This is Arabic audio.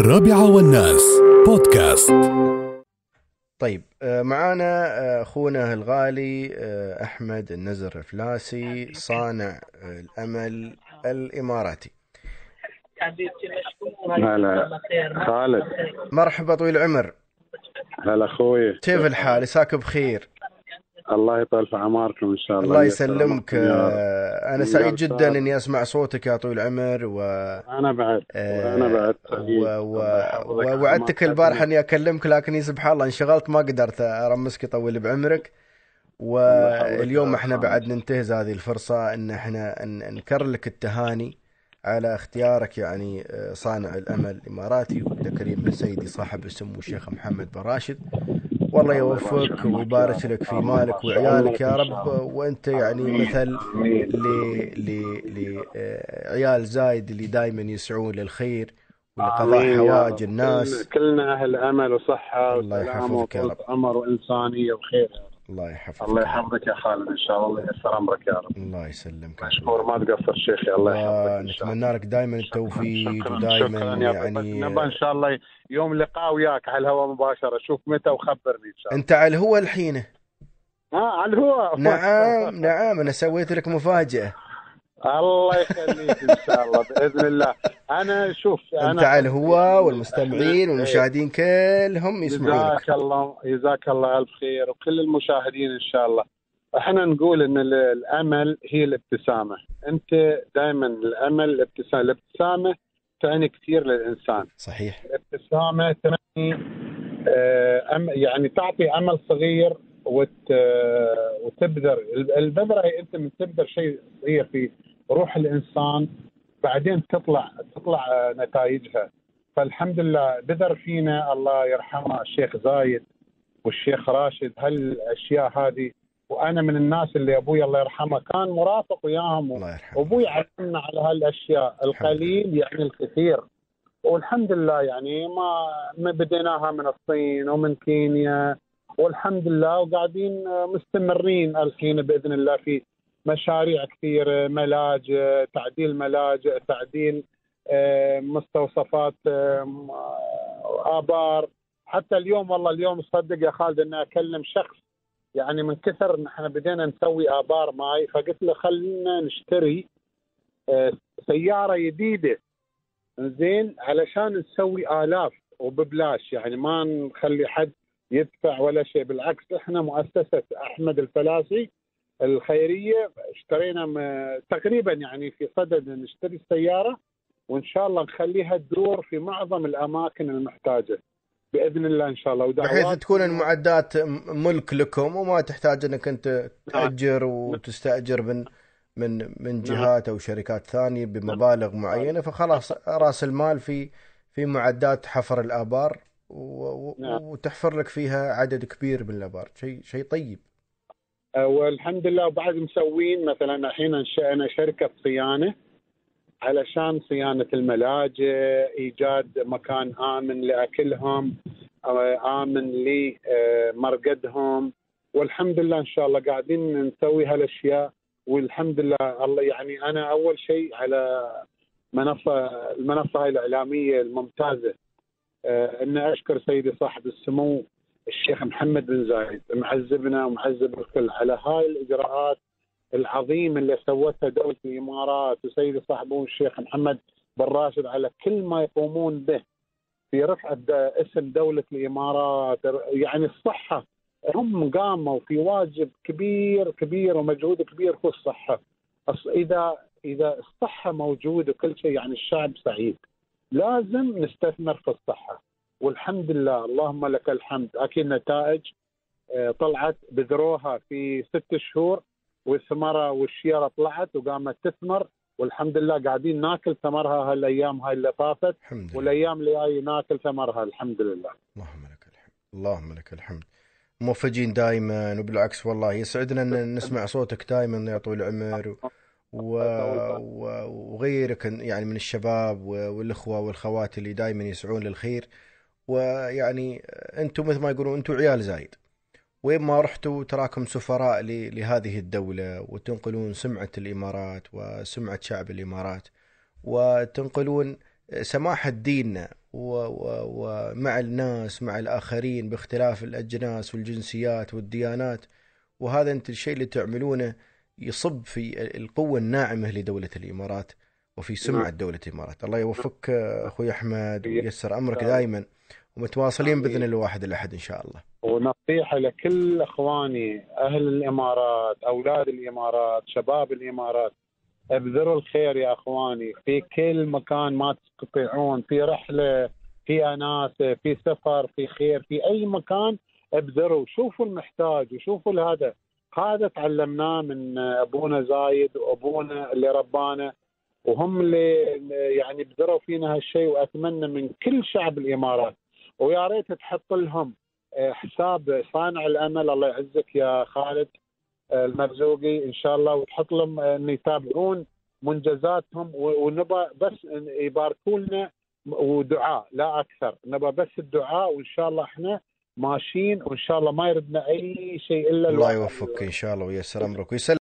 الرابعة والناس بودكاست. طيب معانا أخونا الغالي أحمد النزر الفلاسي صانع الأمل الإماراتي. هلا خالد. مرحبا طويل العمر. هلا أخوي، كيف الحال؟ عساك بخير. الله يطول في عماركم إن شاء الله. الله يسلمك. أنا سعيد جدا إني أسمع صوتك يا طويل العمر. أنا بعد ووعدتك البارحة إني أكلمك، لكن سبحان الله انشغلت ما قدرت أرمسك طويل بعمرك. واليوم إحنا بعد ننتهز هذه الفرصة إن إحنا نكرر لك التهاني على اختيارك يعني صانع الأمل الإماراتي، والتكريم من سيدي صاحب السمو الشيخ محمد بن راشد. والله يوفقك ويبارك لك في مالك وعيالك يا رب، وانت يعني مثل لعيال زايد اللي دائما يسعون للخير ولقضاء حوائج الناس. كلنا اهل امل وصحه وسلام وعمر وانسانيه وخير. الله يحفظك. الله يحفظك يا خالد ان شاء الله، يسر امرك يا رب. الله يسلمك. مشكور ما تقصر شيخي. الله يحفظك. نتمنى لك دائما التوفيق ودائما يعني نبقى ان شاء الله يوم لقاء وياك على الهواء مباشره. شوف متى وخبرني ان شاء الله. انت على الهواء الحين؟ على الهواء. نعم نعم، انا سويت لك مفاجاه. الله يخليك ان شاء الله باذن الله. انا شوف انت على الهواء والمستمعين والمشاهدين كلهم يسمعونك. جزاك الله الف خير، وكل المشاهدين ان شاء الله. احنا نقول ان الامل هي الابتسامه. انت دائما الامل، الابتسامه تعني كثير للانسان. صحيح. الابتسامه تعني يعني تعطي امل صغير وتبذر البذره. انت من تبذر شيء صغير في روح الانسان بعدين تطلع نتائجها. فالحمد لله بذر فينا الله يرحمه الشيخ زايد والشيخ راشد هالاشياء هذه. وانا من الناس اللي ابوي الله يرحمه كان مرافق وياهم، وابوي علمنا على هالاشياء. القليل يعني الكثير، والحمد لله يعني ما بديناها من الصين ومن كينيا، والحمد لله وقاعدين مستمرين الحين باذن الله في مشاريع كثير، ملاجئ، تعديل ملاجئ، تعديل مستوصفات، آبار. حتى اليوم والله اليوم صدق يا خالد أن أكلم شخص يعني من كثر نحن بدينا نسوي آبار ماي، فقلت له خلينا نشتري سيارة جديدة زين علشان نسوي آلاف وببلاش، يعني ما نخلي حد يدفع ولا شيء. بالعكس احنا مؤسسة أحمد الفلاسي الخيرية اشترينا تقريبا يعني في صدد نشتري السيارة، وإن شاء الله نخليها تدور في معظم الأماكن المحتاجة بإذن الله إن شاء الله. بحيث تكون المعدات ملك لكم وما تحتاج أنك أنت تأجر وتستأجر من جهات أو شركات ثانية بمبالغ معينة. فخلاص رأس المال في معدات حفر الآبار وتحفر لك فيها عدد كبير من الآبار. شيء طيب. والحمد لله. وبعد مسوين مثلا الحين انشأنا شركة صيانة علشان صيانة الملاجئ، إيجاد مكان آمن لأكلهم، آمن لمرقدهم. والحمد لله إن شاء الله قاعدين نسوي هالأشياء. والحمد لله الله يعني أنا أول شيء على المنصة الإعلامية الممتازة أن أشكر سيدي صاحب السمو الشيخ محمد بن زايد، معذبنا ومعذب الكل على هاي الإجراءات العظيمة اللي سوتها دولة الإمارات، وسيدي صاحبه الشيخ محمد بن راشد على كل ما يقومون به في رفع اسم دولة الإمارات. يعني الصحة هم قاموا في واجب كبير كبير ومجهود كبير في الصحة. إذا الصحة موجودة وكل شيء يعني الشعب سعيد. لازم نستثمر في الصحة. والحمد لله اللهم لك الحمد. أكيد نتائج طلعت بذروها في 6 شهور، والثمرة والشيرة طلعت وقامت تثمر. والحمد لله قاعدين ناكل ثمرها هالأيام هاي اللي طافت، والأيام اللي هاي ناكل ثمرها الحمد لله. اللهم لك الحمد. اللهم لك الحمد. موفقين دائما. وبالعكس والله يسعدنا أن نسمع صوتك دائما يا طويل العمر، وغيرك يعني من الشباب والإخوة والخوات اللي دائما يسعون للخير. ويعني أنتم مثل ما يقولون أنتم عيال زايد، وين ما رحتوا تراكم سفراء لهذه الدولة، وتنقلون سمعة الإمارات وسمعة شعب الإمارات، وتنقلون سماحة ديننا ومع الناس مع الآخرين باختلاف الأجناس والجنسيات والديانات. وهذا أنت الشيء اللي تعملونه يصب في القوة الناعمة لدولة الإمارات وفي سمعة دولة الإمارات. الله يوفقك أخوي أحمد ويسر أمرك دائما، ومتواصلين بإذن الله واحد الأحد إن شاء الله. ونصيحة لكل أخواني أهل الإمارات، أولاد الإمارات، شباب الإمارات، ابذروا الخير يا أخواني في كل مكان ما تستطيعون، في رحلة، في أناسة، في سفر، في خير، في أي مكان ابذروا، شوفوا المحتاج وشوفوا الهدف. هذا تعلمناه من أبونا زايد وأبونا اللي ربانا، وهم اللي يعني بذروا فينا هالشيء. وأتمنى من كل شعب الإمارات، ويا ريت تحط لهم حساب صانع الأمل، الله يعزك يا خالد المرزوقي إن شاء الله، وتحط لهم أن يتابعون منجزاتهم، ونبى بس يباركولنا ودعاء لا أكثر، نبى بس الدعاء، وإن شاء الله إحنا ماشيين، وإن شاء الله ما يردنا أي شيء إلا الله يوفقك إن شاء الله ويسر أمرك ويسلم.